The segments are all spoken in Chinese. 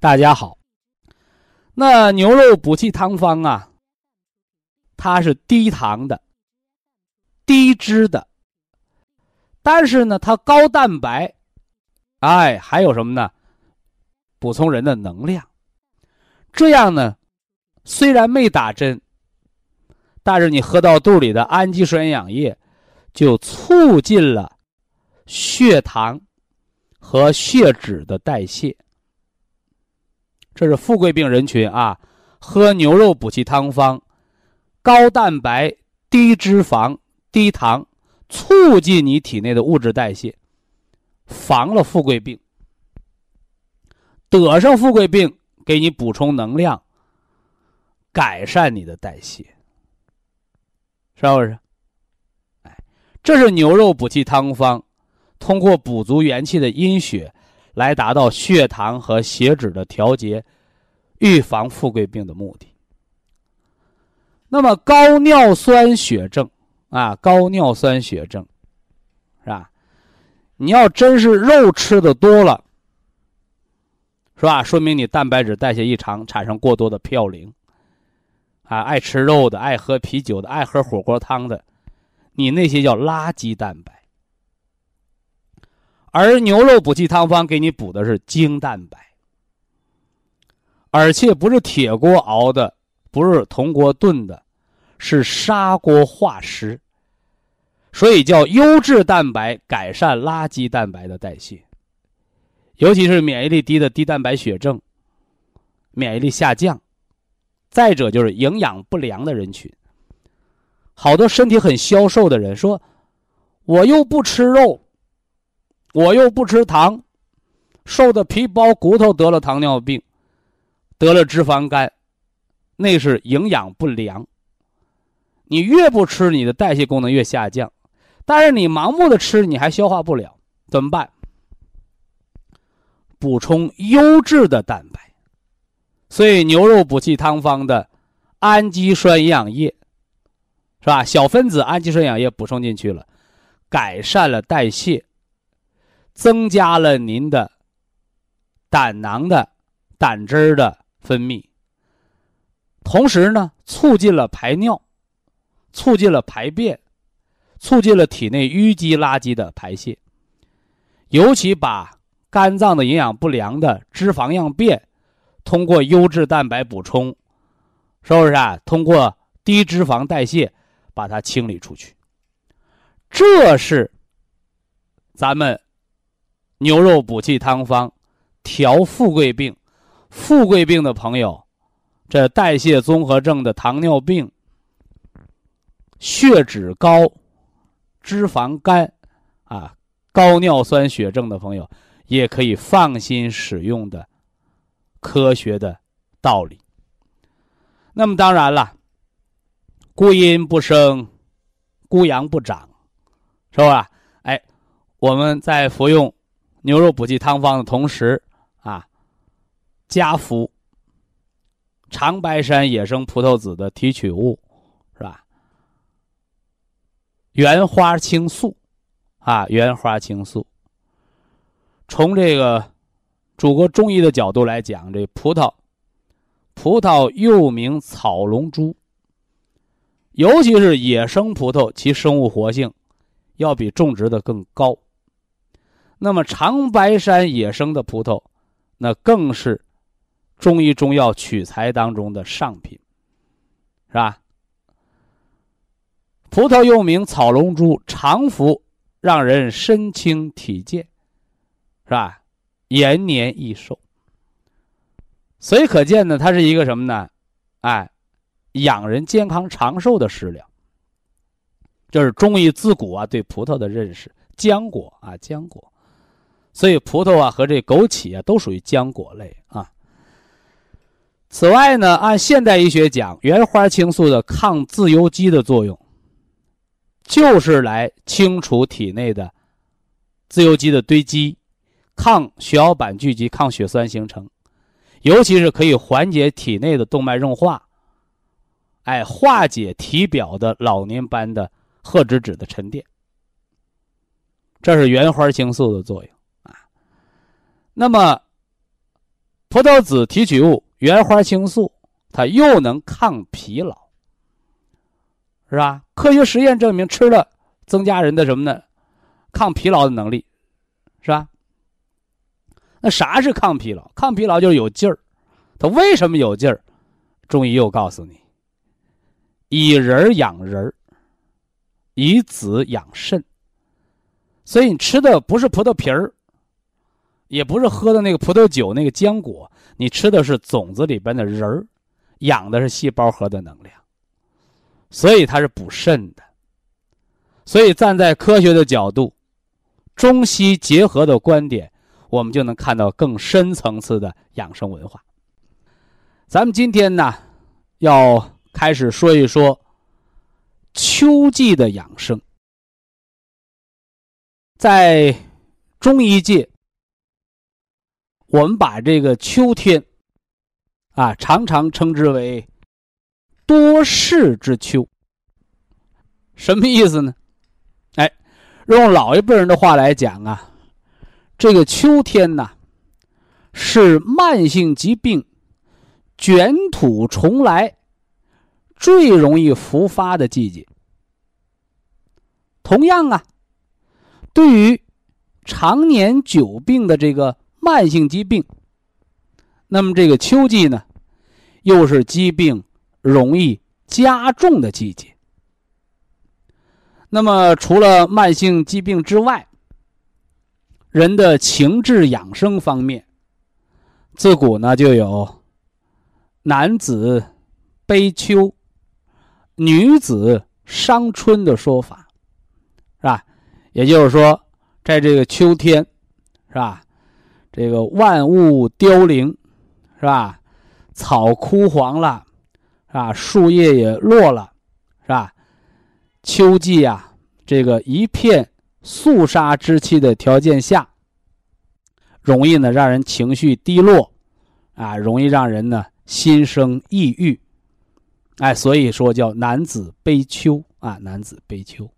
大家好。那牛肉补气汤方啊，它是低糖的、低脂的，但是呢它高蛋白，还有什么呢？补充人的能量。这样呢，虽然没打针，但是你喝到肚里的氨基酸氧液就促进了血糖和血脂的代谢。这是富贵病人群啊，喝牛肉补气汤方，高蛋白、低脂肪、低糖，促进你体内的物质代谢，防了富贵病。得上富贵病，给你补充能量，改善你的代谢，是不是？这是牛肉补气汤方，通过补足元气的阴血，来达到血糖和血脂的调节，预防富贵病的目的。那么高尿酸血症啊，高尿酸血症是吧？你要真是肉吃的多了，是吧？说明你蛋白质代谢异常，产生过多的嘌呤啊。爱吃肉的、爱喝啤酒的、爱喝火锅汤的，你那些叫垃圾蛋白。而牛肉补气汤方给你补的是精蛋白，而且不是铁锅熬的，不是铜锅炖的，是砂锅化石，所以叫优质蛋白，改善垃圾蛋白的代谢。尤其是免疫力低的低蛋白血症，免疫力下降，再者就是营养不良的人群。好多身体很消瘦的人说，我又不吃肉，我又不吃糖，瘦的皮包骨头，得了糖尿病，得了脂肪肝，那是营养不良。你越不吃，你的代谢功能越下降，但是你盲目的吃，你还消化不了，怎么办？补充优质的蛋白。所以牛肉补气汤方的氨基酸营养液是吧？小分子氨基酸氧液补充进去了，改善了代谢，增加了您的胆囊的胆汁的分泌，同时呢，促进了排尿，促进了排便，促进了体内淤积垃圾的排泄，尤其把肝脏的营养不良的脂肪样变，通过优质蛋白补充，是不是啊？通过低脂肪代谢，把它清理出去。这是咱们牛肉补气汤方调富贵病，富贵病的朋友，这代谢综合症的糖尿病、血脂高、脂肪肝啊、高尿酸血症的朋友，也可以放心使用的科学的道理。那么当然了，孤阴不生，孤阳不长，是吧？我们在服用牛肉补气汤方的同时啊，加服长白山野生葡萄籽的提取物，是吧？原花青素啊，原花青素。从这个中国中医的角度来讲，这葡萄又名草龙珠，尤其是野生葡萄，其生物活性要比种植的更高。那么长白山野生的葡萄，那更是中医中药取材当中的上品，是吧？葡萄又名草龙珠，常服让人身轻体健，是吧？延年益寿。所以可见呢，它是一个什么呢？哎，养人健康长寿的食疗。这是中医自古啊对葡萄的认识，浆果啊，浆果。所以葡萄啊和这枸杞啊都属于浆果类啊。此外呢，按现代医学讲，原花青素的抗自由基的作用，就是来清除体内的自由基的堆积，抗血小板聚集，抗血栓形成，尤其是可以缓解体内的动脉硬化，哎，化解体表的老年斑的褐质质的沉淀，这是原花青素的作用啊。那么，葡萄籽提取物原花青素，它又能抗疲劳，是吧？科学实验证明，吃了增加人的什么呢？抗疲劳的能力，是吧？那啥是抗疲劳？抗疲劳就是有劲儿。它为什么有劲儿？中医又告诉你，以人养人，以子养肾。所以你吃的不是葡萄皮儿，也不是喝的那个葡萄酒那个浆果，你吃的是种子里边的仁儿，养的是细胞核的能量，所以它是补肾的。所以站在科学的角度，中西结合的观点，我们就能看到更深层次的养生文化。咱们今天呢，要开始说一说秋季的养生。在中医界，我们把这个秋天啊，常常称之为多事之秋。什么意思呢？哎，用老一辈人的话来讲啊，这个秋天呢，是慢性疾病卷土重来最容易复发的季节。同样啊，对于常年久病的这个慢性疾病，那么这个秋季呢，又是疾病容易加重的季节。那么除了慢性疾病之外，人的情志养生方面，自古呢就有男子悲秋，女子伤春的说法，是吧？也就是说，在这个秋天，是吧？这个万物凋零，是吧？草枯黄了，是吧？树叶也落了，是吧？秋季啊，这个一片肃杀之气的条件下，容易呢让人情绪低落，啊，容易让人呢心生抑郁，哎，所以说叫男子悲秋啊，男子悲秋。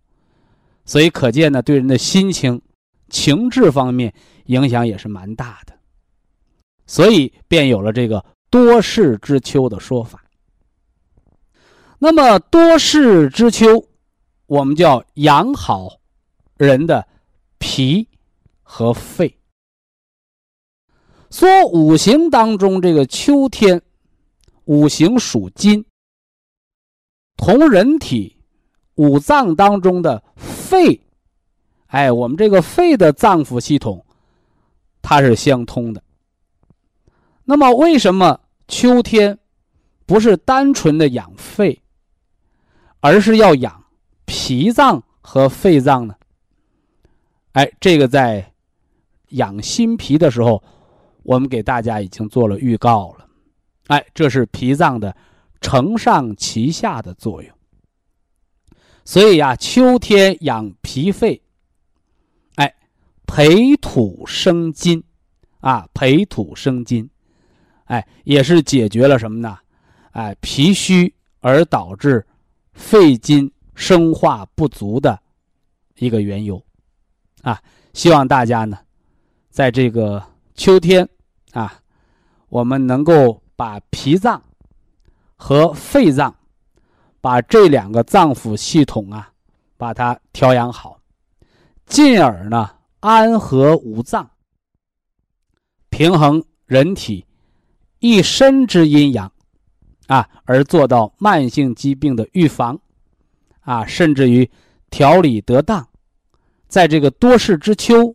所以可见呢，对人的心情、情志方面影响也是蛮大的，所以便有了这个多事之秋的说法。那么多事之秋，我们就要养好人的脾和肺。说五行当中，这个秋天五行属金，同人体五脏当中的肺，哎，我们这个肺的脏腑系统，它是相通的。那么为什么秋天不是单纯的养肺，而是要养脾脏和肺脏呢？哎，这个在养心脾的时候，我们给大家已经做了预告了。哎，这是脾脏的承上启下的作用。所以啊，秋天养脾肺，哎，培土生金啊，培土生金，哎，也是解决了什么呢？哎，脾虚而导致肺金生化不足的一个缘由啊。希望大家呢，在这个秋天啊，我们能够把脾脏和肺脏，把这两个脏腑系统啊，把它调养好，进而呢安和五脏，平衡人体一身之阴阳啊，而做到慢性疾病的预防啊，甚至于调理得当。在这个多事之秋，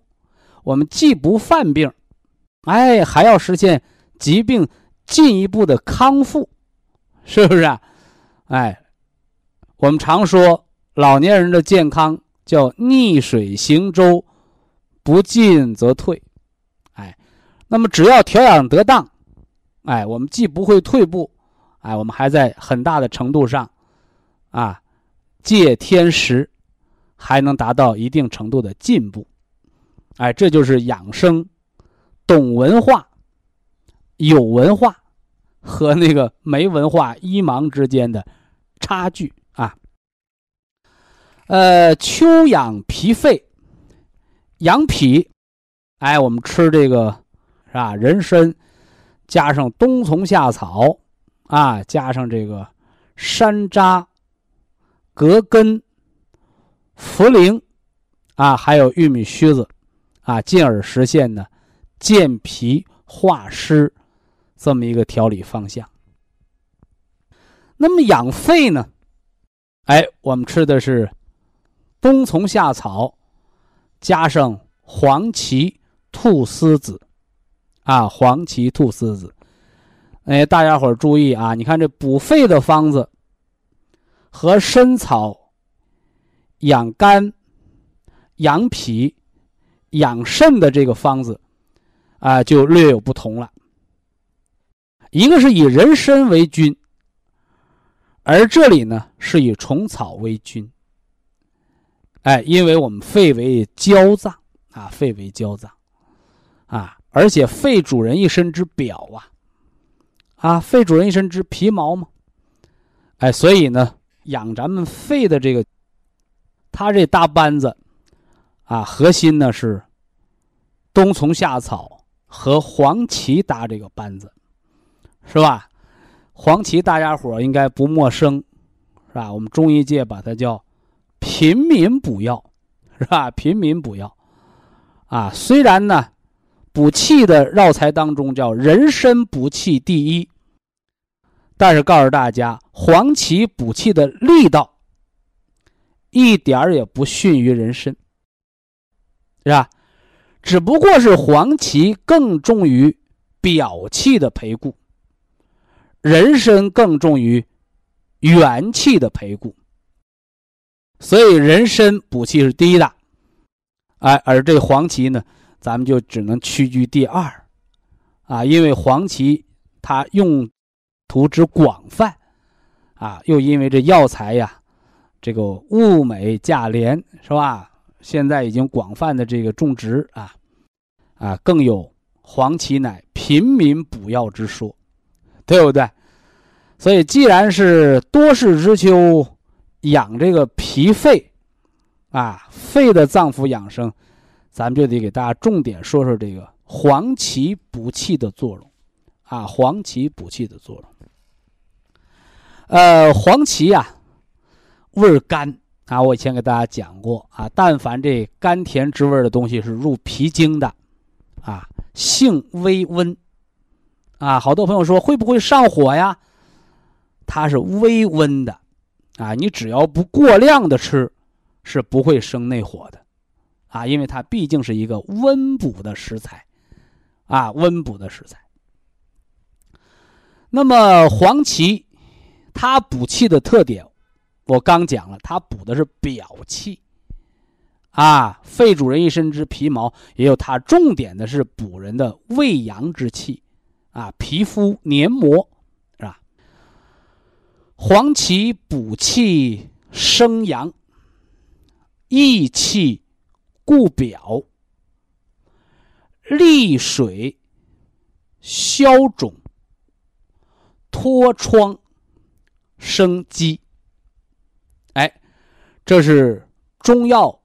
我们既不犯病，哎，还要实现疾病进一步的康复，是不是啊？哎，我们常说老年人的健康叫逆水行舟，不进则退。哎，那么只要调养得当，哎，我们既不会退步，哎，我们还在很大的程度上啊借天时，还能达到一定程度的进步。哎，这就是养生，懂文化、有文化和那个没文化一盲之间的差距啊。秋养脾肺，养脾，哎，我们吃这个是吧？人参加上冬虫夏草啊，加上这个山楂、葛根、茯苓啊，还有玉米须子啊，进而实现呢健脾化湿这么一个调理方向。那么养肺呢，哎，我们吃的是冬虫夏草加上黄芪、菟丝子啊，黄芪、菟丝子。哎，大家伙注意啊，你看这补肺的方子和参草养肝、养脾、养肾的这个方子啊，就略有不同了。一个是以人参为君，而这里呢是以虫草为君。哎，因为我们肺为胶脏啊，肺为胶脏啊，而且肺主人一身之表啊，啊，肺主人一身之皮毛嘛。哎，所以呢，养咱们肺的这个，它这大班子啊，核心呢是冬虫夏草和黄芪搭这个班子，是吧？黄芪大家伙应该不陌生，是吧？我们中医界把它叫贫民补药，是吧？贫民补药啊，虽然呢补气的药材当中叫人参补气第一，但是告诉大家，黄芪补气的力道一点儿也不逊于人参，是吧？只不过是黄芪更重于表气的培固，人参更重于元气的培固，所以人参补气是第一的，哎，而这黄芪呢，咱们就只能屈居第二啊，因为黄芪它用途之广泛啊，又因为这药材呀，这个物美价廉，是吧？现在已经广泛的这个种植啊，啊，更有黄芪乃贫民补药之说，对不对？所以既然是多事之秋，养这个脾肺啊，肺的脏腑养生，咱们就得给大家重点说说这个黄芪补气的作用啊，黄芪补气的作用。黄芪啊味甘啊，我以前给大家讲过啊，但凡这甘甜之味的东西是入脾经的啊，性微温啊，好多朋友说会不会上火呀？它是微温的啊，你只要不过量的吃，是不会生内火的啊，因为它毕竟是一个温补的食材啊，温补的食材。那么黄芪它补气的特点我刚讲了，它补的是表气啊，肺主人一身之皮毛，也有它重点的是补人的胃阳之气啊，皮肤黏膜，是吧？黄芪补气生阳，益气固表，利水消肿，脱疮生肌。哎，这是中药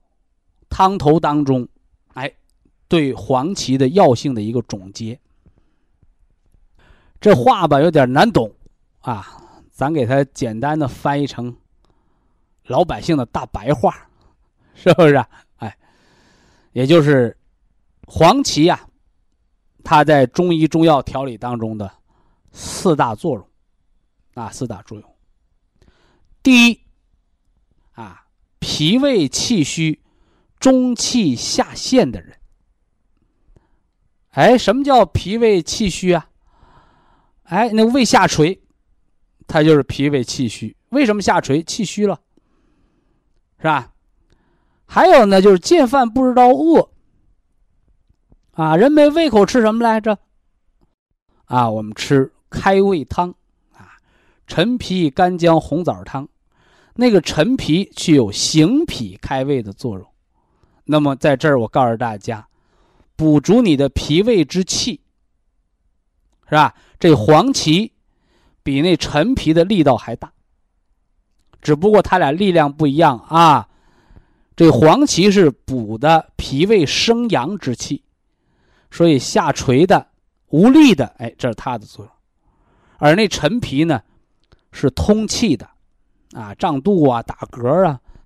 汤头当中，哎，对黄芪的药性的一个总结。这话吧有点难懂啊，咱给它简单的翻译成老百姓的大白话，是不是啊？哎，也就是黄芪啊，它在中医中药调理当中的四大作用啊，四大作用。第一啊，脾胃气虚、中气下陷的人。哎，什么叫脾胃气虚啊？哎，那胃下垂，它就是脾胃气虚。为什么下垂？气虚了，是吧？还有呢，就是见饭不知道饿啊，人没胃口吃什么来着？啊，我们吃开胃汤啊，陈皮、干姜、红枣汤。那个陈皮具有行脾开胃的作用。那么在这儿我告诉大家，补足你的脾胃之气，是吧？这黄芪比那陈皮的力道还大，只不过它俩力量不一样啊。这黄芪是补的脾胃生阳之气，所以下垂的无力的，哎，这是它的作用。而那陈皮呢，是通气的啊，胀肚啊，打嗝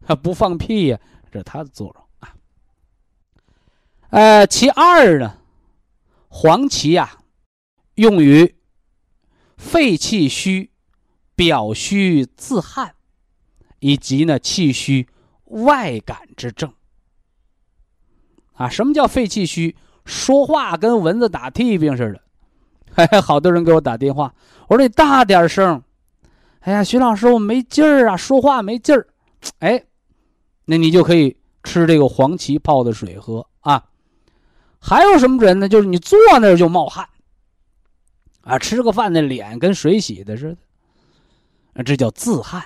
啊，不放屁啊，这是它的作用啊。其二呢，黄芪啊，用于肺气虚、表虚自汗，以及呢气虚外感之症啊。什么叫肺气虚？说话跟蚊子打嚏病似的。好多人给我打电话，我说你大点声，哎呀，徐老师，我没劲儿啊，说话没劲儿。哎，那你就可以吃这个黄芪泡的水喝啊。还有什么人呢？就是你坐那儿就冒汗啊，吃个饭的脸跟水洗的似的，这叫自汗。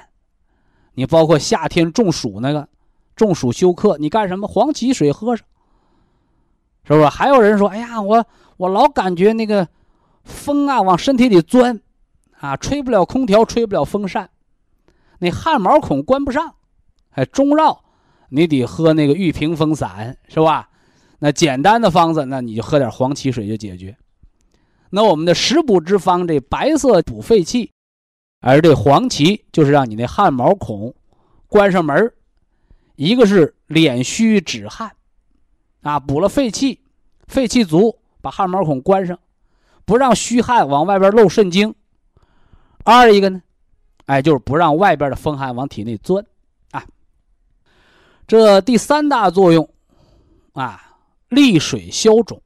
你包括夏天中暑，那个中暑休克，你干什么？黄芪水喝上，是不是？还有人说，哎呀，我老感觉那个风啊往身体里钻啊，吹不了空调，吹不了风扇，那汗毛孔关不上，哎，中绕，你得喝那个玉屏风散，是吧？那简单的方子，那你就喝点黄芪水就解决。那我们的食补之方，这白色补肺气，而这黄芪就是让你那汗毛孔关上门。一个是敛虚止汗啊，补了肺气，肺气足，把汗毛孔关上，不让虚汗往外边漏肾经。二一个呢，哎，就是不让外边的风寒往体内钻啊。这第三大作用啊，利水消肿。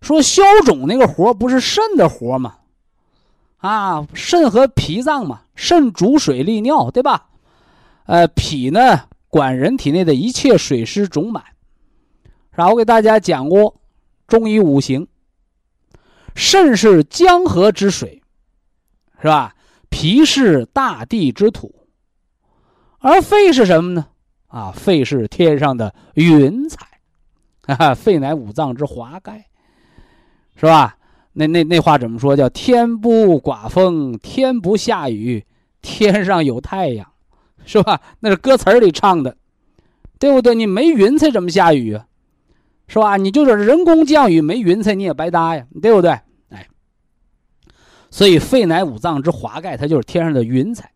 说消肿那个活不是肾的活吗？啊，肾和脾脏嘛，肾主水利尿，对吧？脾呢管人体内的一切水湿肿满，然后给大家讲过中医五行，肾是江河之水，是吧？脾是大地之土，而肺是什么呢？啊，肺是天上的云彩，哈哈，肺乃五脏之华盖，是吧？那话怎么说？叫天不刮风，天不下雨，天上有太阳，是吧？那是歌词里唱的，对不对？你没云彩怎么下雨啊？是吧？你就是人工降雨，没云彩你也白搭呀，对不对？哎，所以肺乃五脏之华盖，它就是天上的云彩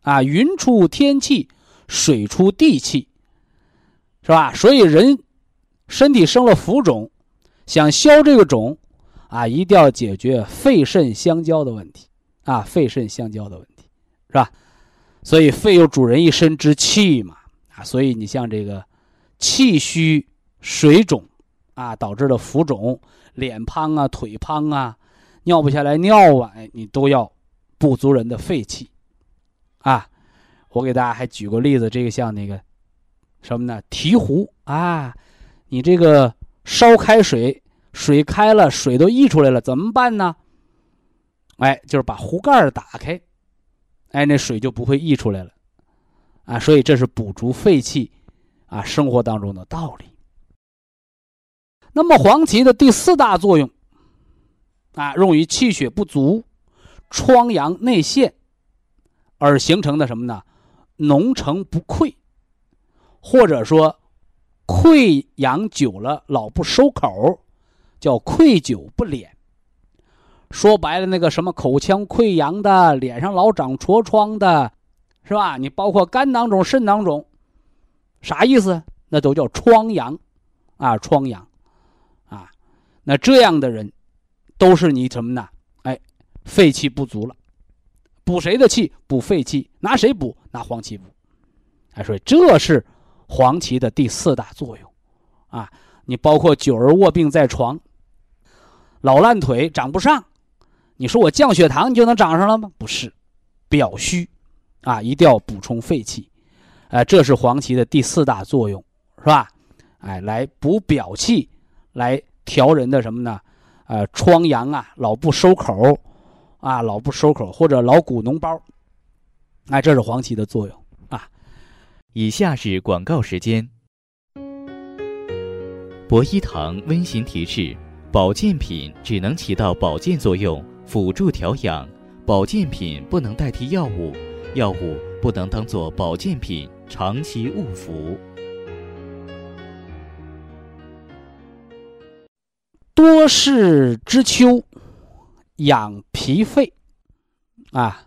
啊。云出天气，水出地气，是吧？所以人身体生了浮肿，想消这个肿啊，一定要解决肺肾相交的问题啊，肺肾相交的问题，是吧？所以肺又主人一身之气嘛啊，所以你像这个气虚水肿啊，导致了浮肿，脸胖啊，腿胖啊，尿不下来尿啊，哎，你都要补足人的肺气啊。我给大家还举过例子，这个像那个什么呢？提壶啊，你这个烧开水，水开了，水都溢出来了，怎么办呢？哎，就是把壶盖打开，哎，那水就不会溢出来了啊。所以这是补足肺气啊，生活当中的道理。那么黄芪的第四大作用啊，用于气血不足、疮疡内陷而形成的什么呢？脓成不溃，或者说溃疡久了老不收口，叫溃久不敛。说白了，那个什么口腔溃疡的，脸上老长痤疮的，是吧？你包括肝囊肿、肾囊肿，啥意思？那都叫疮疡啊，疮疡啊。那这样的人都是你什么呢？哎，肺气不足了，补谁的气？补肺气，拿谁补？拿黄芪补。哎，所以这是黄芪的第四大作用啊！你包括久而卧病在床，老烂腿长不上，你说我降血糖你就能长上了吗？不是，表虚啊，一定要补充肺气。这是黄芪的第四大作用，是吧？哎，来补表气，来调人的什么呢？疮疡啊，老不收口啊，老不收口，或者老鼓脓包，哎，这是黄芪的作用啊。以下是广告时间。博一堂温馨提示：保健品只能起到保健作用，辅助调养；保健品不能代替药物，药物不能当作保健品长期误服。多事之秋，养脾肺啊。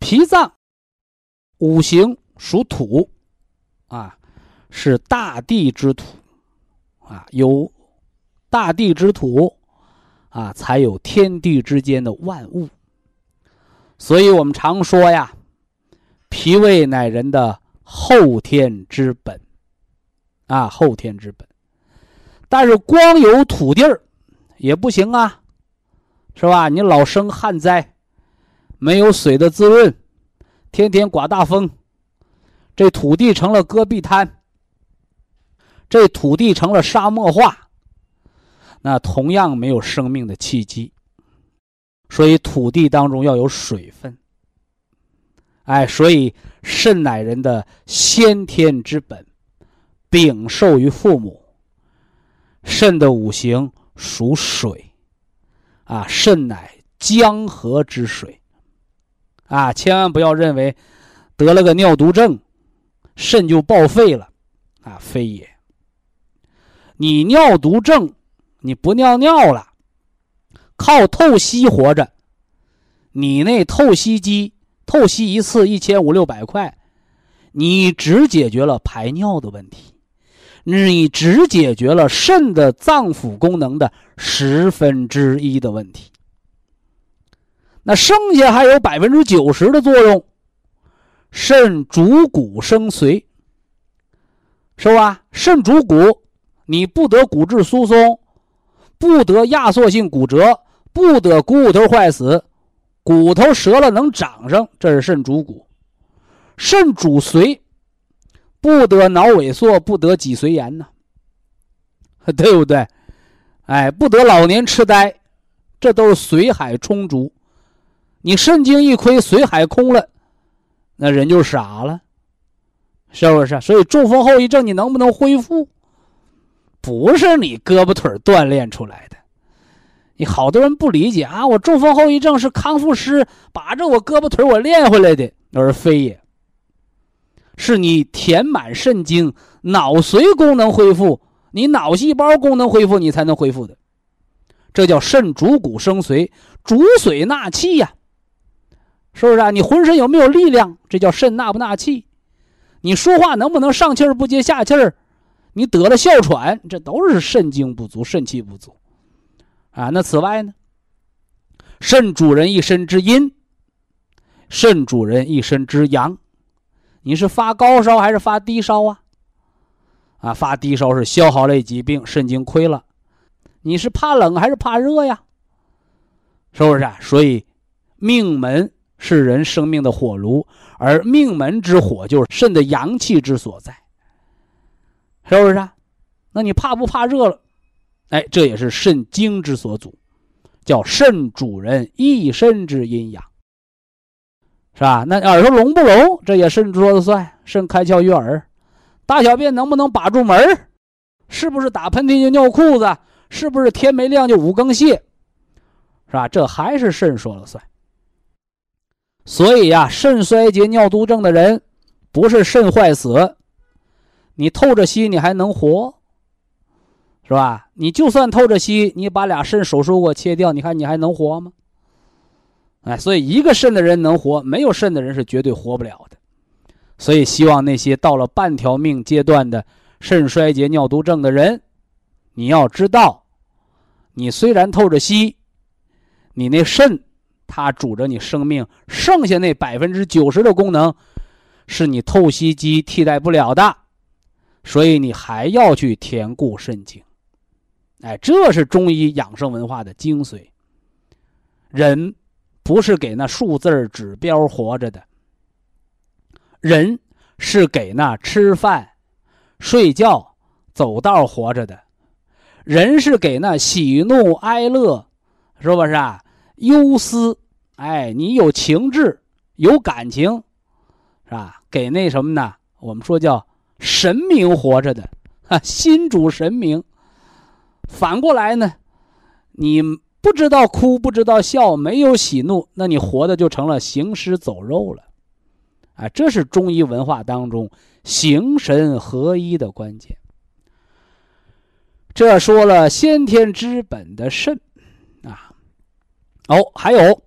脾脏五行属土啊，是大地之土啊，有大地之土啊，才有天地之间的万物。所以我们常说呀，脾胃乃人的后天之本啊，后天之本。但是光有土地儿也不行啊，是吧？你老生旱灾，没有水的滋润，天天刮大风，这土地成了戈壁滩，这土地成了沙漠化，那同样没有生命的契机。所以土地当中要有水分。哎，所以肾乃人的先天之本，禀受于父母。肾的五行属水啊，肾乃江河之水啊，千万不要认为得了个尿毒症肾就报废了啊，非也。你尿毒症你不尿尿了，靠透析活着，你那透析机透析一次1500-600块，你只解决了排尿的问题，你只解决了肾的脏腑功能的1/10的问题，那剩下还有90%的作用，肾主骨生髓，是吧？肾主骨，你不得骨质疏松，不得压缩性骨折，不得股骨头坏死，骨头折了能长上，这是肾主骨。肾主髓，不得脑萎缩，不得脊髓炎呢，对不对？哎，不得老年痴呆，这都是髓海充足。你肾精一亏，髓海空了，那人就傻了，是不是？所以中风后遗症你能不能恢复，不是你胳膊腿锻炼出来的。你好多人不理解啊，我中风后遗症是康复师把着我胳膊腿我练回来的，而非也。是你填满肾精，脑髓功能恢复，你脑细胞功能恢复，你才能恢复的。这叫肾主骨生髓，主水纳气呀，是不是啊？你浑身有没有力量，这叫肾纳不纳气。你说话能不能上气儿不接下气儿，你得了哮喘，这都是肾精不足，肾气不足。啊，那此外呢，肾主人一身之阴，肾主人一身之阳。你是发高烧还是发低烧啊？啊，发低烧是消耗类疾病，肾精亏了。你是怕冷还是怕热呀？是不是啊？所以命门是人生命的火炉，而命门之火就是肾的阳气之所在，是不是啊？那你怕不怕热了？哎，这也是肾精之所主，叫肾主人一身之阴阳，是吧？那耳朵聋不聋，这也肾说的算，肾开窍于耳。大小便能不能把住门，是不是打喷嚏就尿裤子，是不是天没亮就五更泻，是吧？这还是肾说了算。所以呀，肾衰竭尿毒症的人不是肾坏死，你透着析你还能活，是吧？你就算透着析，你把俩肾手术给我切掉，你看你还能活吗？哎，所以一个肾的人能活，没有肾的人是绝对活不了的。所以希望那些到了半条命阶段的肾衰竭尿毒症的人，你要知道，你虽然透着析，你那肾它主着你生命，剩下那 90% 的功能是你透析机替代不了的，所以你还要去填固肾精。哎，这是中医养生文化的精髓。人不是给那数字指标活着的，人是给那吃饭、睡觉、走道活着的，人是给那喜怒哀乐，是不是啊？忧思，哎，你有情志，有感情，是吧？给那什么呢？我们说叫神明活着的，哈，心主神明。反过来呢，你不知道哭，不知道笑，没有喜怒，那你活的就成了行尸走肉了。啊，这是中医文化当中形神合一的关键。这说了先天之本的肾啊，哦，还有，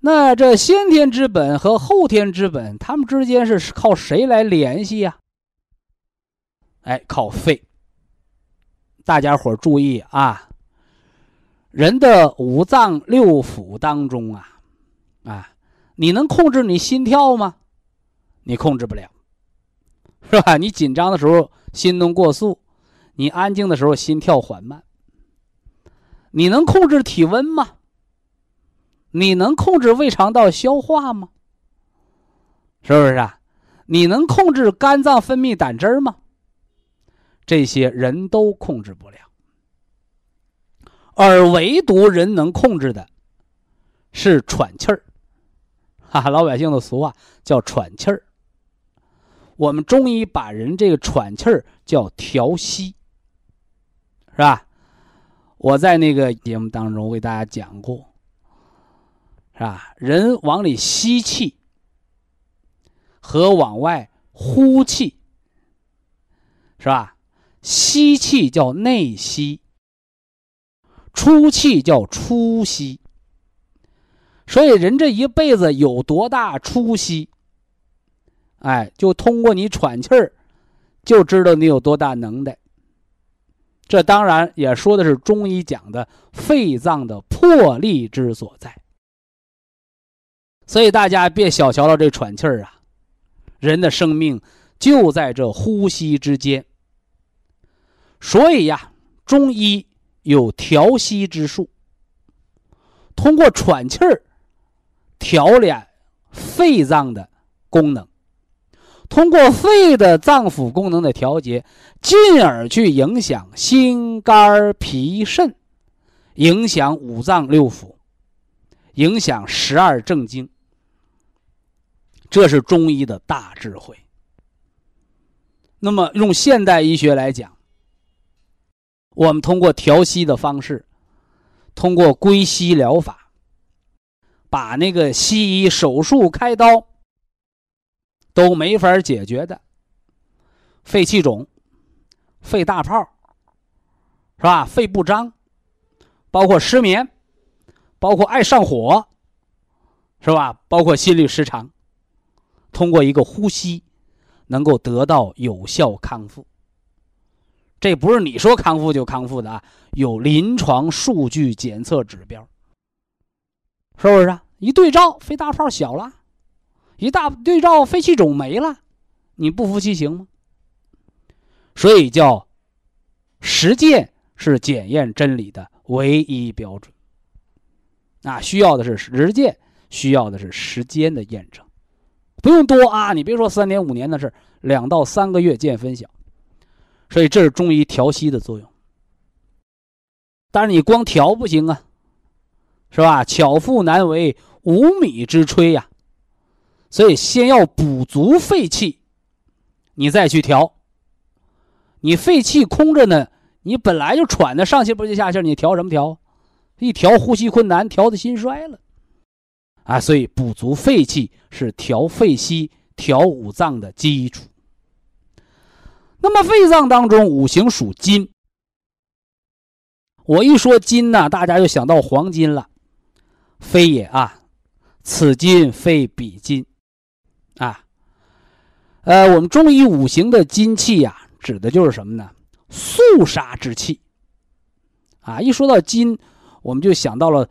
那这先天之本和后天之本，他们之间是靠谁来联系呀？哎，靠肺。大家伙注意啊，人的五脏六腑当中啊。你能控制你心跳吗？你控制不了，是吧？你紧张的时候心动过速，你安静的时候心跳缓慢。你能控制体温吗？你能控制胃肠道消化吗？是不是啊？你能控制肝脏分泌胆汁吗？这些人都控制不了，而唯独人能控制的是喘气儿。哈，老百姓的俗话叫喘气儿，我们中医把人这个喘气儿叫调息，是吧？我在那个节目当中为大家讲过，是吧？人往里吸气和往外呼气，是吧？吸气叫内吸，出气叫出息。所以人这一辈子有多大出息，哎，就通过你喘气儿，就知道你有多大能耐。这当然也说的是中医讲的肺脏的魄力之所在。所以大家别小瞧了这喘气儿啊，人的生命就在这呼吸之间。所以呀，中医有调息之术，通过喘气儿调敛肺脏的功能，通过肺的脏腑功能的调节，进而去影响心肝脾肾，影响五脏六腑，影响12正经。这是中医的大智慧。那么用现代医学来讲，我们通过调息的方式，通过归息疗法，把那个西医手术开刀都没法解决的肺气肿、肺大泡，是吧？肺不张，包括失眠，包括爱上火，是吧？包括心律失常，通过一个呼吸能够得到有效康复。这不是你说康复就康复的啊，有临床数据检测指标，是不是啊？一对照，肺大泡小了；一大对照，肺气肿没了。你不服气行吗？所以叫实践是检验真理的唯一标准。啊，需要的是实践，需要的是时间的验证。不用多啊，你别说3年5年的事，2到3个月见分晓。所以这是中医调息的作用。但是你光调不行啊，是吧？巧妇难为无米之炊呀，所以先要补足肺气，你再去调。你肺气空着呢，你本来就喘的上气不接下气，你调什么调？一调呼吸困难，调的心衰了啊！所以补足肺气是调肺息、调五脏的基础。那么肺脏当中五行属金，我一说金呢，大家就想到黄金了。非也啊，此金非彼金啊。我们中医五行的金气呀，指的就是什么呢？肃杀之气啊。一说到金，我们就想到了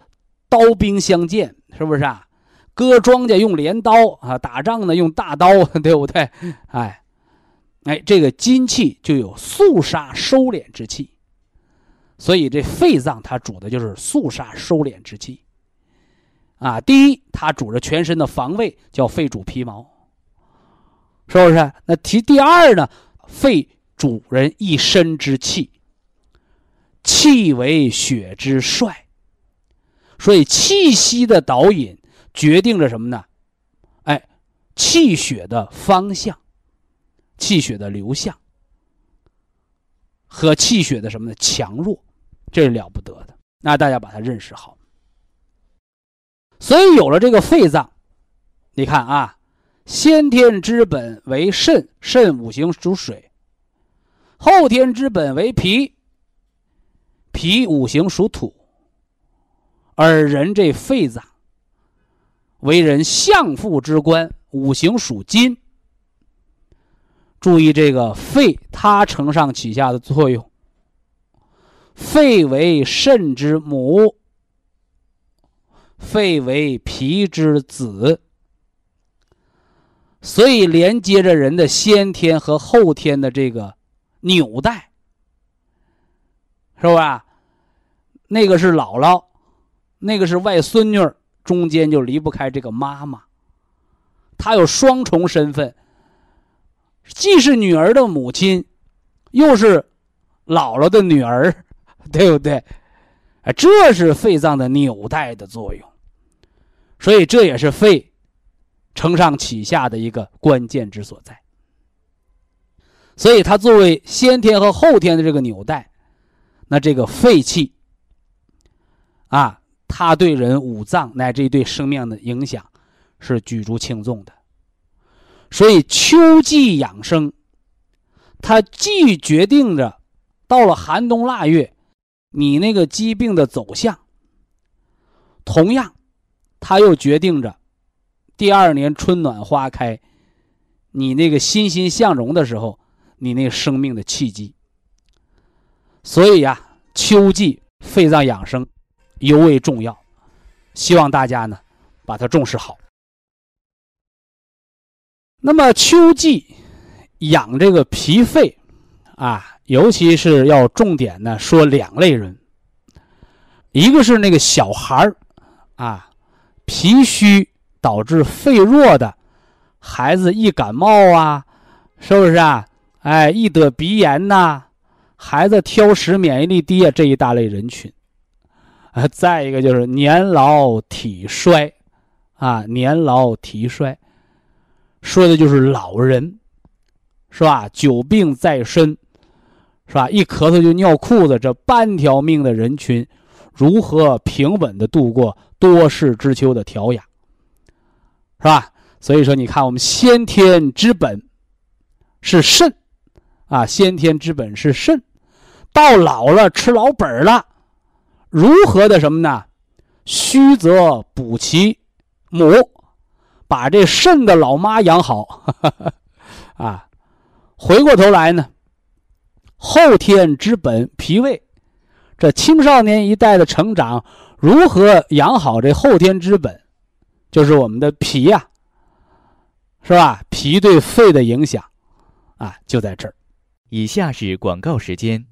刀兵相见，是不是啊？割庄稼用镰刀啊，打仗呢用大刀，对不对？哎，这个金气就有肃杀收敛之气，所以这肺脏它主的就是肃杀收敛之气啊。第一，它主着全身的防卫，叫肺主皮毛，是不是？那第二呢，肺主人一身之气，气为血之帅，所以气息的导引决定着什么呢？哎，气血的方向，气血的流向和气血的什么呢？强弱，这是了不得的。那大家把它认识好。所以有了这个肺脏，你看啊，先天之本为肾，肾五行属水；后天之本为脾，脾五行属土。而人这肺脏为人相父之官，五行属金。注意这个肺，它承上启下的作用。肺为肾之母，肺为脾之子，所以连接着人的先天和后天的这个纽带，是吧？那个是姥姥，那个是外孙女，中间就离不开这个妈妈，她有双重身份，既是女儿的母亲，又是姥姥的女儿，对不对？这是肺脏的纽带的作用，所以这也是肺承上启下的一个关键之所在。所以它作为先天和后天的这个纽带，那这个肺气啊，它对人五脏乃至于对生命的影响是举足轻重的。所以秋季养生，它既决定着到了寒冬腊月你那个疾病的走向，同样它又决定着第二年春暖花开你那个欣欣向荣的时候你那个生命的契机。所以啊，秋季肺脏养生尤为重要，希望大家呢把它重视好。那么秋季养这个脾肺啊，尤其是要重点呢说两类人，一个是那个小孩啊，脾虚导致肺弱的孩子，一感冒啊，是不是啊？哎，一得鼻炎呐，孩子挑食免疫力低啊，这一大类人群。再一个就是年老体衰啊，年老体衰。说的就是老人，是吧？久病在身，是吧？一咳嗽就尿裤子，这半条命的人群，如何平稳的度过多事之秋的调养，是吧？所以说，你看我们先天之本是肾啊，先天之本是肾，到老了吃老本了，如何的什么呢？虚则补其母。把这肾的老妈养好，呵呵啊，回过头来呢，后天之本脾胃，这青少年一代的成长，如何养好这后天之本，就是我们的脾呀，是吧？脾对肺的影响啊，就在这儿。以下是广告时间。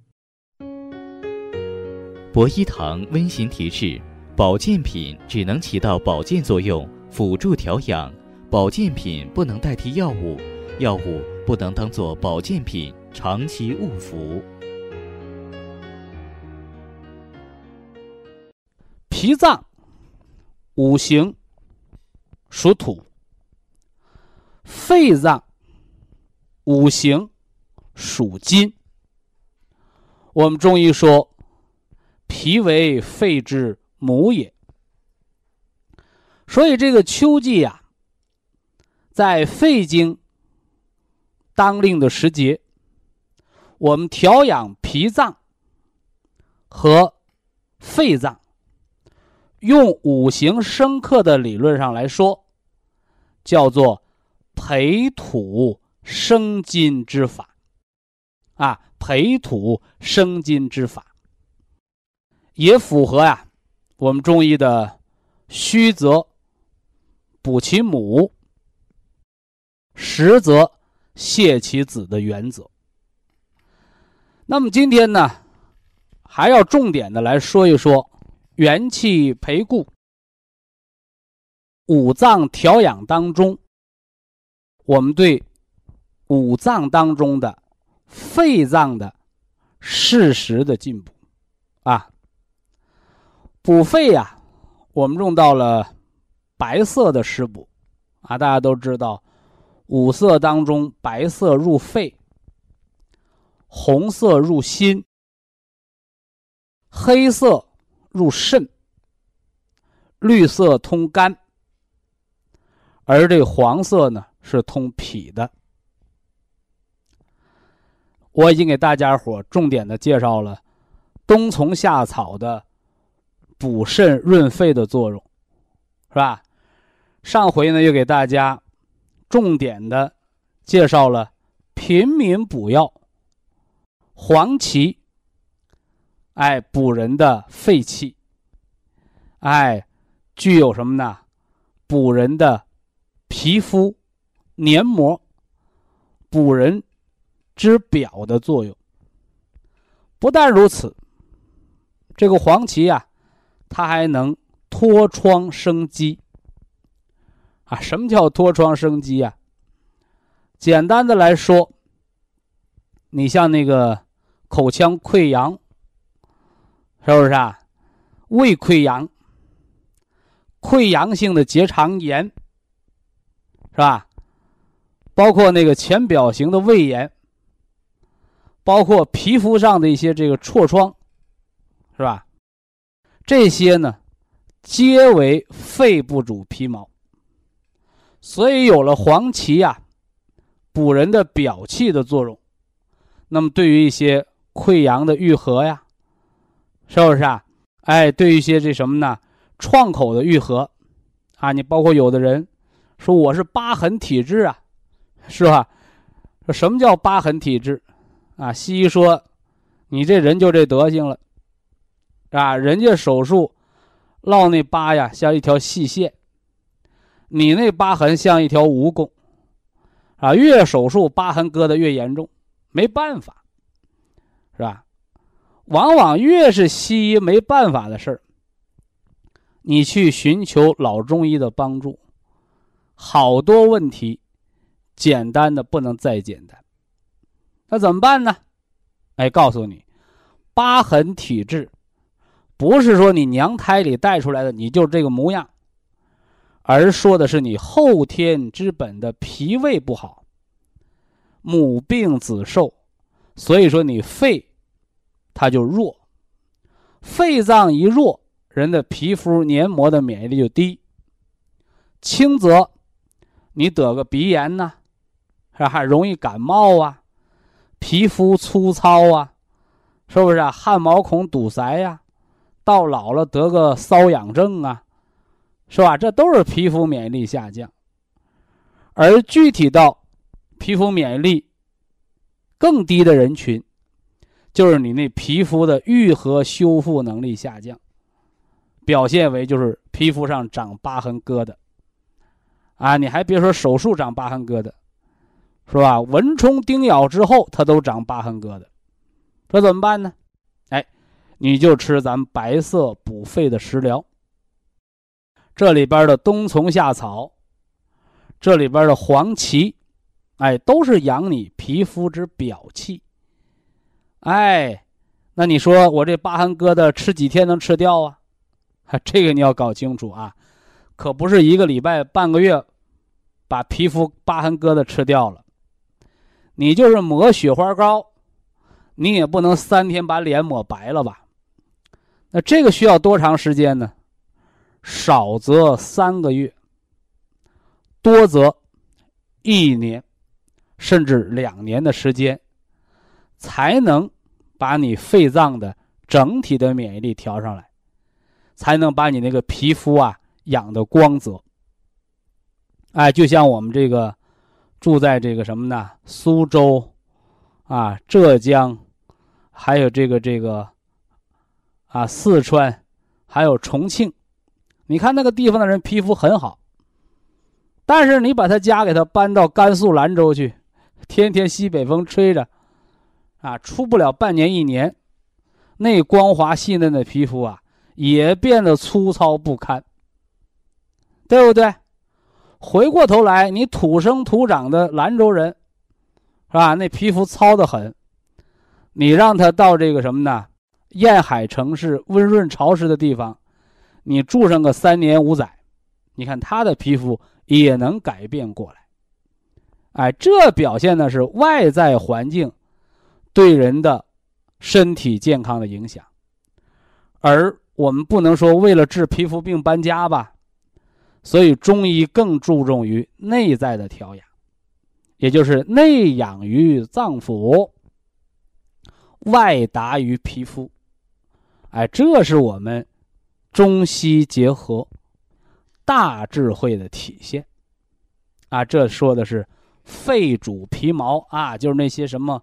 博一堂温馨提示：保健品只能起到保健作用，辅助调养，保健品不能代替药物，药物不能当作保健品长期误服。脾脏五行属土，肺脏五行属金。我们中医说，脾为肺之母也。所以这个秋季啊，在肺经当令的时节，我们调养脾脏和肺脏，用五行生克的理论上来说，叫做培土生金之法啊，培土生金之法也符合啊我们中医的虚则补其母，实则泻其子的原则。那么今天呢，还要重点的来说一说元气培固、五脏调养当中，我们对五脏当中的肺脏的适时的进补啊。补肺啊，我们用到了白色的食补啊，大家都知道五色当中白色入肺，红色入心，黑色入肾，绿色通肝，而这黄色呢是通脾的。我已经给大家伙重点的介绍了冬虫夏草的补肾润肺的作用，是吧？上回呢又给大家重点的介绍了平民补药黄芪，补人的肺气，具有什么呢？补人的皮肤黏膜，补人之表的作用。不但如此，这个黄芪啊，它还能脱疮生肌啊。什么叫脱疮生肌啊？简单的来说，你像那个口腔溃疡，是不是啊？胃溃疡、溃疡性的结肠炎，是吧？包括那个浅表型的胃炎，包括皮肤上的一些这个痤疮，是吧？这些呢，皆为肺不主皮毛。所以有了黄芪啊，补人的表气的作用。那么对于一些溃疡的愈合呀，是不是啊？对于一些这什么呢？创口的愈合啊，你包括有的人说我是疤痕体质啊，是吧？说什么叫疤痕体质啊？西医说你这人就这德行了啊，人家手术烙那疤呀像一条细线，你那疤痕像一条蜈蚣啊，越手术疤痕割得越严重，没办法，是吧？往往越是西医没办法的事儿，你去寻求老中医的帮助，好多问题简单的不能再简单。那怎么办呢？告诉你，疤痕体质不是说你娘胎里带出来的你就这个模样，而说的是你后天之本的脾胃不好，母病子受，所以说你肺它就弱，肺脏一弱，人的皮肤黏膜的免疫力就低，轻则你得个鼻炎呢，还容易感冒啊，皮肤粗糙啊，是不是啊？汗毛孔堵塞呀，到老了得个瘙痒症啊，是吧？这都是皮肤免疫力下降。而具体到皮肤免疫力更低的人群，就是你那皮肤的愈合修复能力下降，表现为就是皮肤上长疤痕疙瘩啊，你还别说手术长疤痕疙瘩，是吧？蚊虫叮咬之后它都长疤痕疙瘩。这怎么办呢？你就吃咱们白色补肺的食疗，这里边的冬虫夏草，这里边的黄芪，都是养你皮肤之表气。那你说我这疤痕疙瘩吃几天能吃掉啊？这个你要搞清楚啊，可不是一个礼拜半个月把皮肤疤痕疙瘩吃掉了。你就是抹雪花膏，你也不能3天把脸抹白了吧？那这个需要多长时间呢？少则3个月，多则1年甚至2年的时间，才能把你肺脏的整体的免疫力调上来，才能把你那个皮肤啊养得光泽。就像我们这个住在这个什么呢？苏州啊、浙江，还有这个四川，还有重庆，你看那个地方的人皮肤很好，但是你把他家给他搬到甘肃兰州去，天天西北风吹着，啊，出不了半年一年，那光滑细嫩的皮肤啊，也变得粗糙不堪，对不对？回过头来，你土生土长的兰州人，是吧？那皮肤糙得很，你让他到这个什么呢？沿海城市温润潮湿的地方，你住上个3年5载，你看他的皮肤也能改变过来。哎，这表现的是外在环境对人的身体健康的影响。而我们不能说为了治皮肤病搬家吧，所以中医更注重于内在的调养，也就是内养于脏腑，外达于皮肤。哎，这是我们中西结合大智慧的体现啊！这说的是肺主皮毛啊，就是那些什么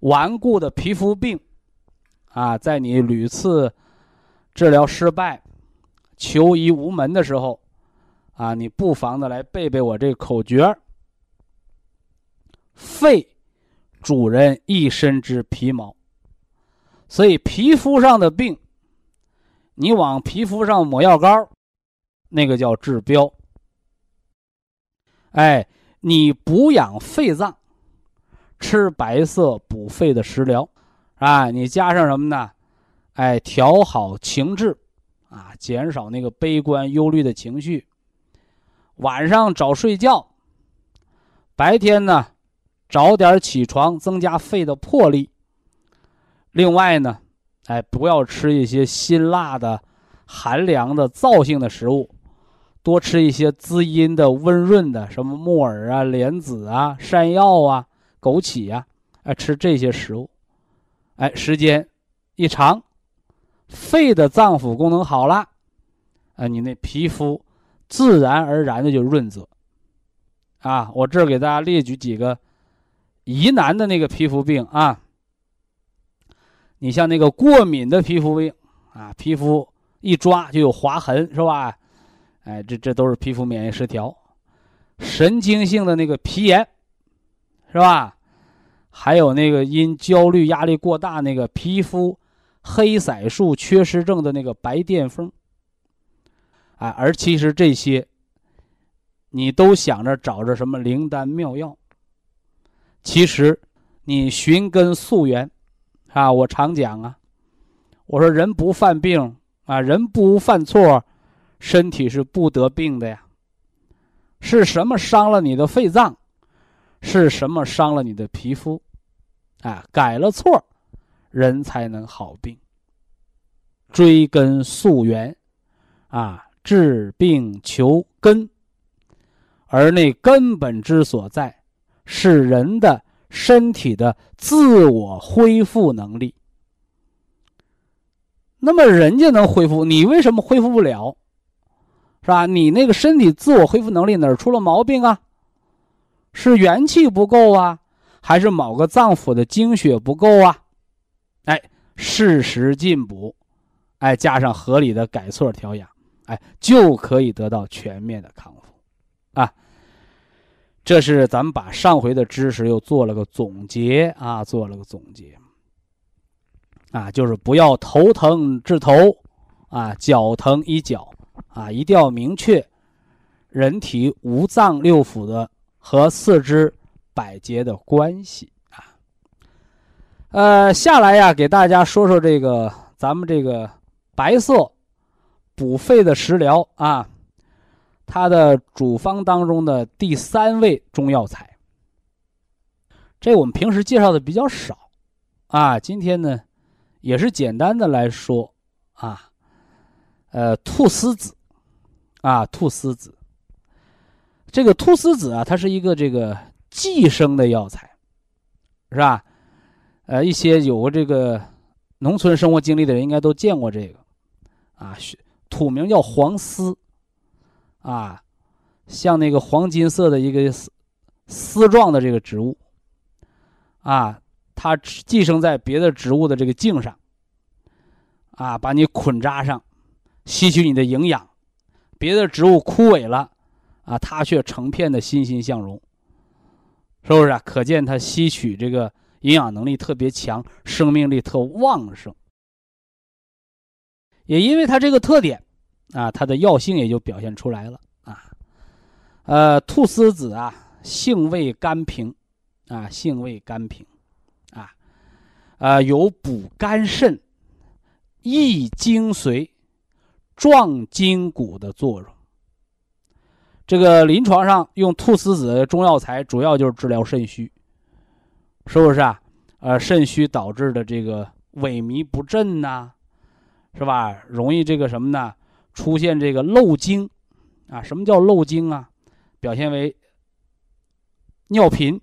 顽固的皮肤病啊，在你屡次治疗失败、求医无门的时候啊，你不妨的来背背我这口诀：肺主人一身之皮毛，所以皮肤上的病，你往皮肤上抹药膏，那个叫治标。哎，你补养肺脏，吃白色补肺的食疗啊，你加上什么呢？哎，调好情志啊，减少那个悲观忧虑的情绪。晚上早睡觉，白天呢早点起床，增加肺的魄力。另外呢，哎，不要吃一些辛辣的、寒凉的、燥性的食物，多吃一些滋阴的、温润的，什么木耳啊、莲子啊、山药啊、枸杞啊，哎，吃这些食物。哎，时间一长，肺的脏腑功能好了，哎，你那皮肤自然而然的就润泽。啊，我这儿给大家列举几个疑难的那个皮肤病啊。你像那个过敏的皮肤病啊，皮肤一抓就有划痕，是吧？哎，这都是皮肤免疫失调。神经性的那个皮炎，是吧？还有那个因焦虑压力过大那个皮肤黑色素缺失症的那个白癜风。哎，而其实这些你都想着找着什么灵丹妙药，其实你寻根溯源啊，我常讲啊，我说人不犯病啊，人不犯错，身体是不得病的呀。是什么伤了你的肺脏？是什么伤了你的皮肤？啊，改了错，人才能好病。追根溯源，啊，治病求根，而那根本之所在，是人的身体的自我恢复能力。那么人家能恢复，你为什么恢复不了？是吧？你那个身体自我恢复能力哪儿出了毛病啊？是元气不够啊，还是某个脏腑的精血不够啊？哎，适时进补，哎，加上合理的改错调养，哎，就可以得到全面的康复啊。这是咱们把上回的知识又做了个总结啊，做了个总结啊，就是不要头疼治头啊，脚疼医脚啊，一定要明确人体五脏六腑的和四肢百节的关系啊。下来呀，给大家说说这个咱们这个白色补肺的食疗啊。它的主方当中的第3味中药材，这我们平时介绍的比较少啊，今天呢也是简单的来说啊。菟丝子啊，菟丝子，这个菟丝子啊，它是一个这个寄生的药材，是吧？一些有过这个农村生活经历的人应该都见过这个啊，土名叫黄丝啊，像那个黄金色的一个丝状的这个植物啊，它寄生在别的植物的这个茎上啊，把你捆扎上，吸取你的营养，别的植物枯萎了啊，它却成片的欣欣向荣，是不是啊？可见它吸取这个营养能力特别强，生命力特旺盛。也因为它这个特点啊，它的药性也就表现出来了啊。菟丝子啊，性味甘平啊，性味甘平啊，有补肝肾、益精髓、壮筋骨的作用。这个临床上用菟丝子中药材，主要就是治疗肾虚，是不是啊？肾虚导致的这个萎靡不振呐，是吧？容易这个什么呢？出现这个漏精啊？什么叫漏精啊？表现为尿频、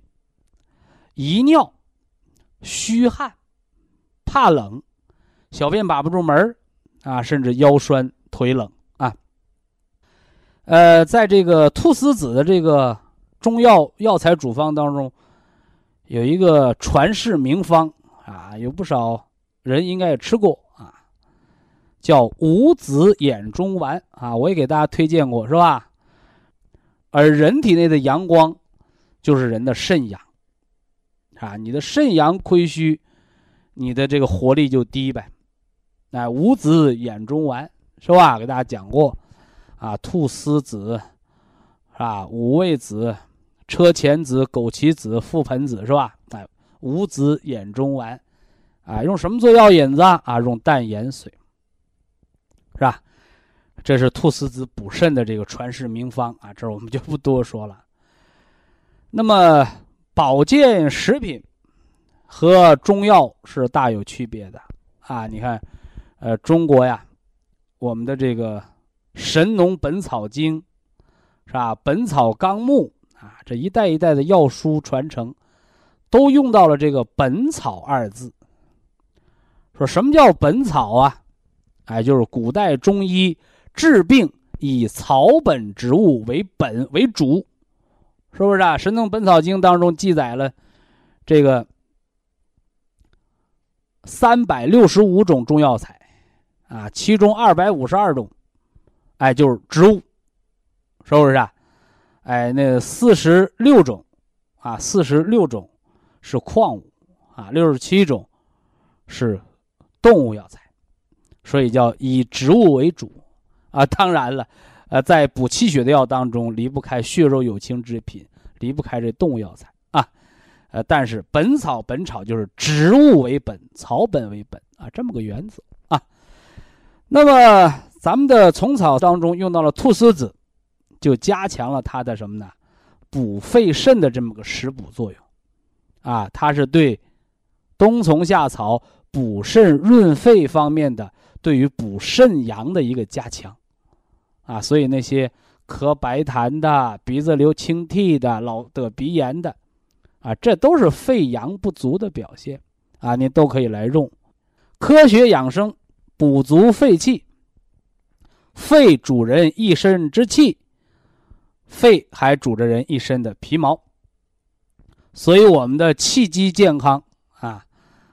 遗尿、虚汗、怕冷、小便把不住门啊，甚至腰酸腿冷啊。在这个菟丝子的这个中药药材处方当中，有一个传世名方啊，有不少人应该也吃过啊，叫五子衍中丸啊，我也给大家推荐过，是吧？而人体内的阳光就是人的肾阳啊，你的肾阳亏虚，你的这个活力就低呗。哎，五子衍中丸是吧？给大家讲过。啊，菟丝子，啊，五味子、车前子、枸杞子、覆盆子，是吧？哎，五子衍中丸，啊，用什么做药引子啊？啊，用淡盐水，是吧？这是菟丝子补肾的这个传世名方啊，这我们就不多说了。那么，保健食品和中药是大有区别的啊！你看，中国呀，我们的这个《神农本草经》是吧，《本草纲目》啊，这一代一代的药书传承都用到了这个本草二字。说什么叫本草啊？哎，就是古代中医治病以草本植物为主，是不是啊？《神农本草经》当中记载了这个365种中药材啊，其中252种哎，就是植物，是不是啊？哎，那46种啊，46种是矿物啊，67种是动物药材，所以叫以植物为主啊。当然了，在补气血的药当中离不开血肉有情之品，离不开这动物药材啊。但是本草就是植物为本，草本为本啊，这么个原则啊。那么咱们的虫草当中用到了菟丝子，就加强了它的什么呢？补肺肾的这么个食补作用啊，它是对冬虫夏草补肾润肺方面的对于补肾阳的一个加强啊，所以那些咳白痰的、鼻子流清涕的、老得鼻炎的啊，这都是肺阳不足的表现啊，您都可以来用，科学养生，补足肺气。肺主人一身之气，肺还主着人一身的皮毛，所以我们的气机健康啊，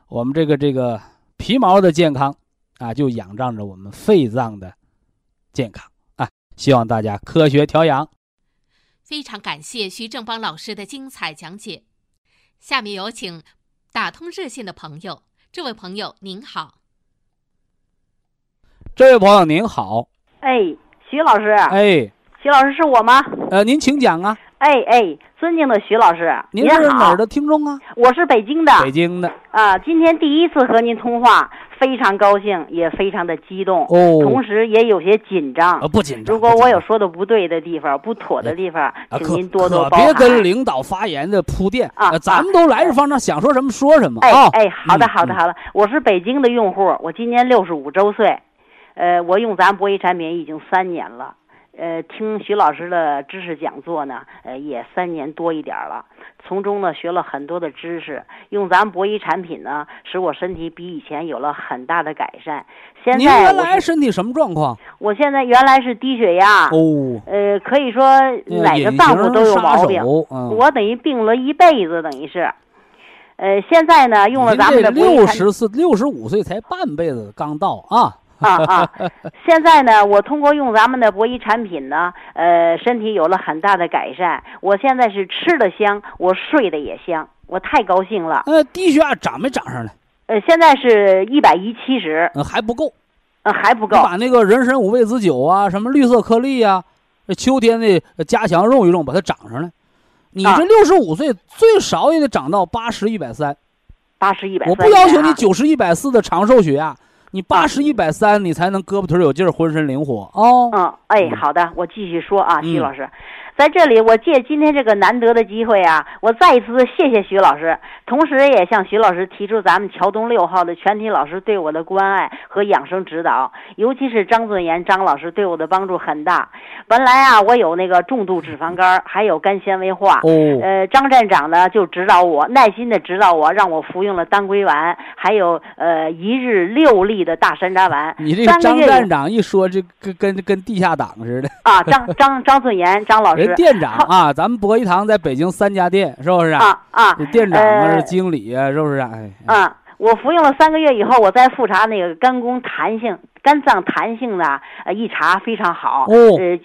我们这个皮毛的健康啊，就仰仗着我们肺脏的健康啊。希望大家科学调养。非常感谢徐正邦老师的精彩讲解。下面有请打通热线的朋友，这位朋友您好。这位朋友您好。哎，徐老师。哎，徐老师是我吗？您请讲啊。哎，尊敬的徐老师，您是哪儿的听众啊？我是北京的。北京的啊，今天第一次和您通话，非常高兴，也非常的激动，哦，同时也有些紧张。不紧张。如果我有说的不对的地方、不妥的地方，请您多多包涵。别跟领导发言的铺垫啊，咱们都来日方长，想说什么说什么。哎，好的。我是北京的用户，我今年65周岁。我用咱博一产品已经3年了，听徐老师的知识讲座呢，也3年多一点了，从中呢学了很多的知识。用咱博一产品呢，使我身体比以前有了很大的改善。现在您原来身体什么状况？我现在原来是低血压，哦，可以说哪个脏腑都有毛病，我等于病了一辈子，等于是。现在呢，用了咱们的博一产品，65岁才半辈子刚到啊。现在呢，我通过用咱们的博一产品呢，身体有了很大的改善。我现在是吃的香，我睡的也香，我太高兴了。低血压涨没涨上来？现在是170，还不够，还不够。你把那个人参五味子酒啊，什么绿色颗粒啊，秋天的加强用一用，把它涨上来。你这65岁最少也得涨到80、130。80、130，我不要求你90、140的长寿血压。你80、130，你才能胳膊腿有劲儿，浑身灵活哦。嗯，哎，好的，我继续说啊，徐老师，在这里我借今天这个难得的机会啊，我再一次谢谢徐老师，同时也向徐老师提出咱们桥东6号的全体老师对我的关爱和养生指导，尤其是张尊严张老师对我的帮助很大。本来啊，我有那个重度脂肪肝，还有肝纤维化，张站长呢就指导我，耐心的指导我，让我服用了当归丸，还有1日6粒。的大山楂丸。你这个张站长一说，这跟地下党似的啊！张尊严张老师，人店长啊，咱们博一堂在北京3家店，是不是啊？啊，店长啊，经理啊，是不是啊？啊，我服用了3个月以后，我再复查那个肝脏弹性呢，一查非常好，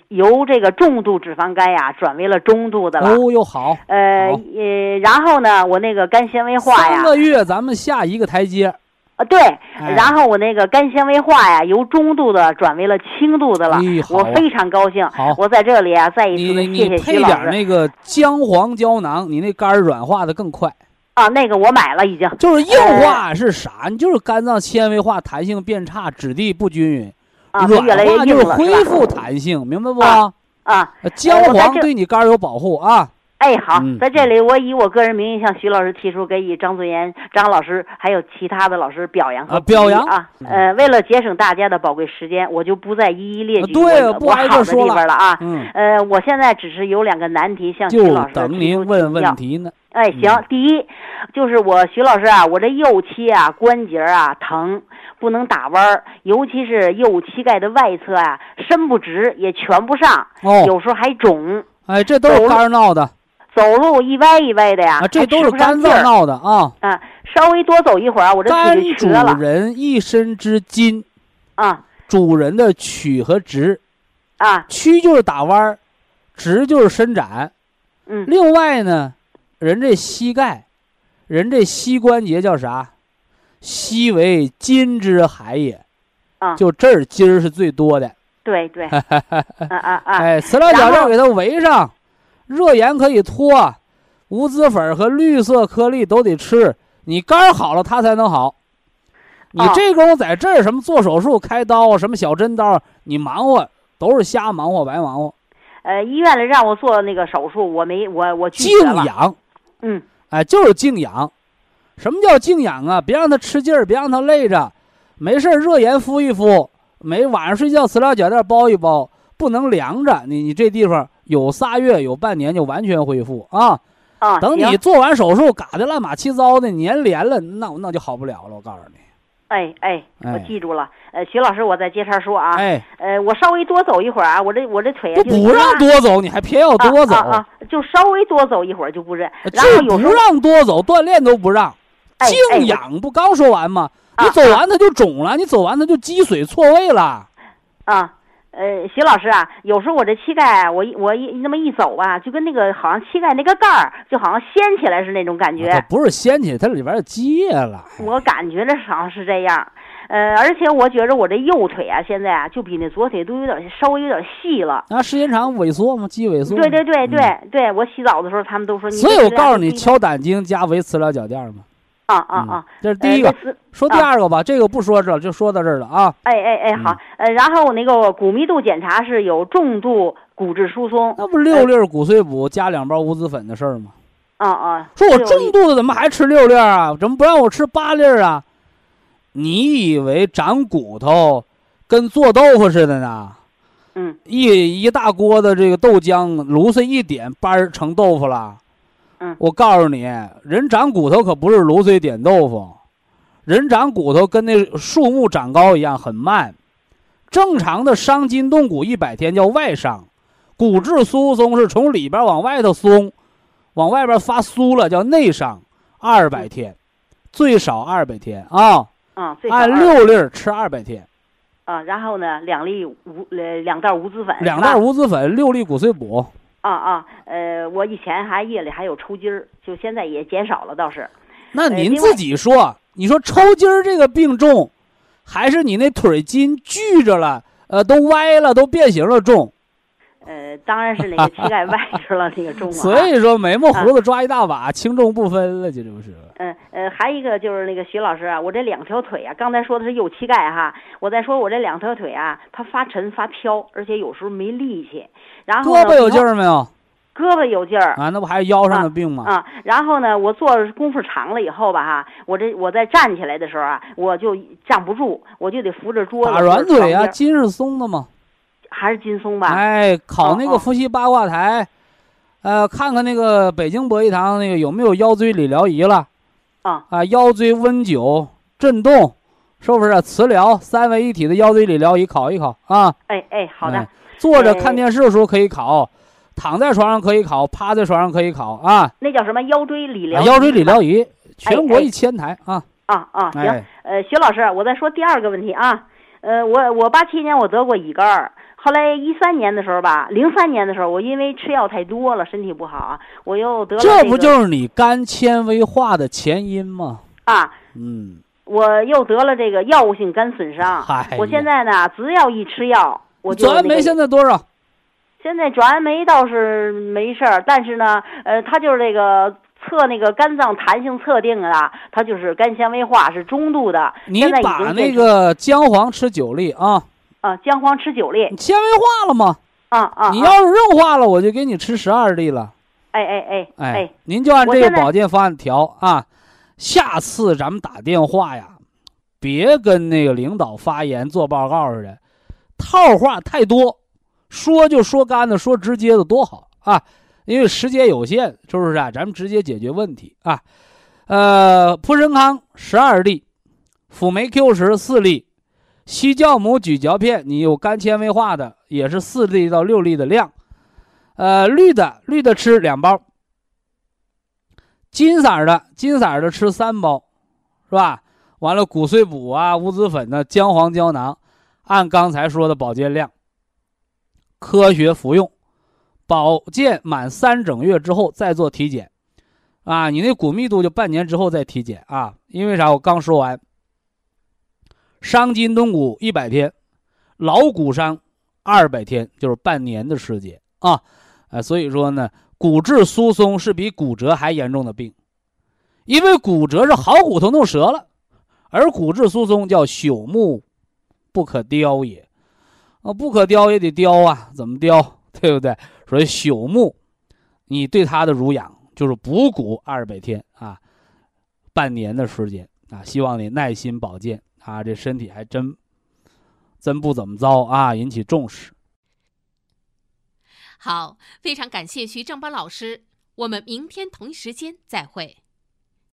由这个重度脂肪肝呀转为了中度的了。哦，又好。然后呢，我那个肝纤维化呀，3个月咱们下一个台阶。啊，对，然后我那个肝纤维化呀，由中度的转为了轻度的了，我非常高兴。我在这里啊，再一次的谢谢徐老师。你配点那个姜黄胶囊，你那肝软化的更快。啊，那个我买了已经。就是硬化是啥？你就是肝脏纤维化，弹性变差，质地不均匀。啊，软化就是恢复弹性，明白不？啊，姜黄对你肝有保护啊。哎，好，在这里我以我个人名义向徐老师提出给予张尊严张老师还有其他的老师表扬和表扬啊。为了节省大家的宝贵时间，我就不再一一列举我好的地方了啊。我现在只是有2个难题向徐老师提出请教。就等您问问题呢。哎，行，第一就是徐老师啊，我这右膝啊关节啊疼，不能打弯，尤其是右膝盖的外侧啊伸不直也蜷不上，有时候还肿。哎，这都是肝闹的。走路一歪一歪的呀，这都是肝脏闹的啊！啊，稍微多走一会儿，我这腿就瘸了。肝主人一身之筋，啊，主人的曲和直，啊，曲就是打弯，直就是伸展。另外呢，人这膝盖，人这膝关节叫啥？膝为筋之海也，啊，就这儿筋儿是最多的。对对，哎，塑料脚料给它围上。热盐可以脱，无籽粉和绿色颗粒都得吃，你肝好了它才能好。你这功夫在这儿什么做手术开刀什么小针刀，你忙活都是瞎忙活白忙活。医院里让我做那个手术，我拒绝了。静养，哎，就是静养。什么叫静养啊？别让它吃劲儿，别让它累着，没事热盐敷一敷，晚上睡觉饲料脚垫包一包，不能凉着。你这地方有3月有半年就完全恢复啊！啊，等你做完手术，嘎的乱码七糟的粘连了，那就好不了了。我告诉你，哎，我记住了。徐老师，我再接茬说啊。我稍微多走一会儿啊，我这腿就不让多走，你还偏要多走啊！就稍微多走一会儿就不认，然后有不让多走，锻炼都不让，静养不刚说完吗？你走完它就肿了，你走完它就积水错位了。啊。徐老师啊，有时候我这膝盖啊，我那么一走啊，就跟那个好像膝盖那个盖儿，就好像掀起来是那种感觉。它不是掀起，它里边积液了。我感觉这好像是这样。而且我觉着我这右腿啊，现在啊，就比那左腿都稍微有点细了。那时间长萎缩嘛，肌萎缩。对，我洗澡的时候他们都说你。所以我告诉你，敲胆经加围磁疗脚垫嘛。这是第一个。说第二个吧，这个不说这，就说到这儿了啊。哎，好，然后那个骨密度检查是有重度骨质疏松，那不6粒骨碎补加2包无籽粉的事儿吗？说我重度的怎么还吃6粒啊？怎么不让我吃8粒啊？你以为长骨头跟做豆腐似的呢？一大锅的这个豆浆炉碎一点，掰成豆腐了。我告诉你，人长骨头可不是卤水点豆腐，人长骨头跟那树木长高一样很慢。正常的伤筋动骨100天叫外伤，骨质疏松是从里边往外头松，往外边发酥了叫内伤，200天，最少200天啊。按6粒吃200天，啊，然后呢，两袋无籽粉，两袋无籽粉，6粒骨碎补。我以前还夜里还有抽筋儿，就现在也减少了倒是。那您自己说，你说抽筋儿这个病重，还是你那腿筋锯着了，都歪了，都变形了重？当然是那个膝盖歪着了那个重啊。所以说眉毛胡子抓一大把，轻重不分了，这不是。还一个就是那个徐老师啊，我这两条腿啊，刚才说的是右膝盖哈，我再说我这两条腿啊，它发沉发飘，而且有时候没力气。然后胳膊有劲儿没有？胳膊有劲儿啊，那不还有腰上的病吗？然后呢，我做功夫长了以后吧哈，我在站起来的时候啊，我就站不住，我就得扶着桌子。打软腿啊，筋是松的吗？还是筋松吧。哎，考那个伏羲八卦台，看看那个北京博一堂那个有没有腰椎理疗仪了，腰椎温灸、震动，是不是磁疗三位一体的腰椎理疗仪考一考啊？好的。坐着看电视的时候可以考，躺在床上可以考，趴在床上可以考啊。那叫什么腰椎理疗？腰椎理疗仪，全国1000台啊。行，徐老师，我再说第二个问题啊。我87年我得过乙肝，后来13年的时候吧，03年的时候，我因为吃药太多了，身体不好啊，我又得了这个。这不就是你肝纤维化的前因吗？我又得了这个药物性肝损伤。我现在呢，只要一吃药，我就、那个。左酶现在多少？现在转氨酶倒是没事儿，但是呢，它就是这个测那个肝脏弹性测定啊，它就是肝纤维化是中度的。你把那个姜黄吃9粒啊。姜黄吃9粒，纤维化了吗？你要是硬化了，我就给你吃12粒了。您就按这个保健方案调啊。下次咱们打电话呀，别跟那个领导发言做报告似的，套话太多。说就说干的，说直接的多好啊！因为时间有限，是不是啊？咱们直接解决问题啊。蒲神康12粒，辅酶 Q104粒，西酵母咀嚼片，你有肝纤维化的也是4粒到6粒的量。绿的吃2包，金色的吃3包，是吧？完了，骨碎补啊，无籽粉呢，姜黄胶囊，按刚才说的保健量。科学服用，保健满3整月之后再做体检，啊，你那骨密度就半年之后再体检啊。因为啥？我刚说完，伤筋动骨100天，老骨伤200天，就是半年的时间啊。所以说呢，骨质疏松是比骨折还严重的病，因为骨折是好骨头弄折了，而骨质疏松叫朽木不可雕也。不可雕也得雕啊，怎么雕？对不对？所以朽木，你对它的濡养就是补骨200天啊，半年的时间啊。希望你耐心保健啊，这身体还真不怎么糟啊，引起重视。好，非常感谢徐正邦老师，我们明天同一时间再会。